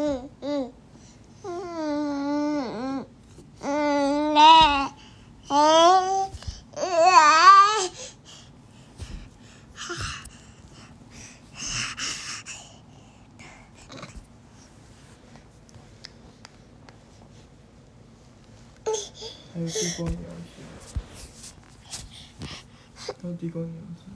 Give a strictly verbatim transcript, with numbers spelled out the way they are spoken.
嗯嗯嗯嗯嗯嘞，哎哎，还有地瓜你要吃，还有地瓜你要吃。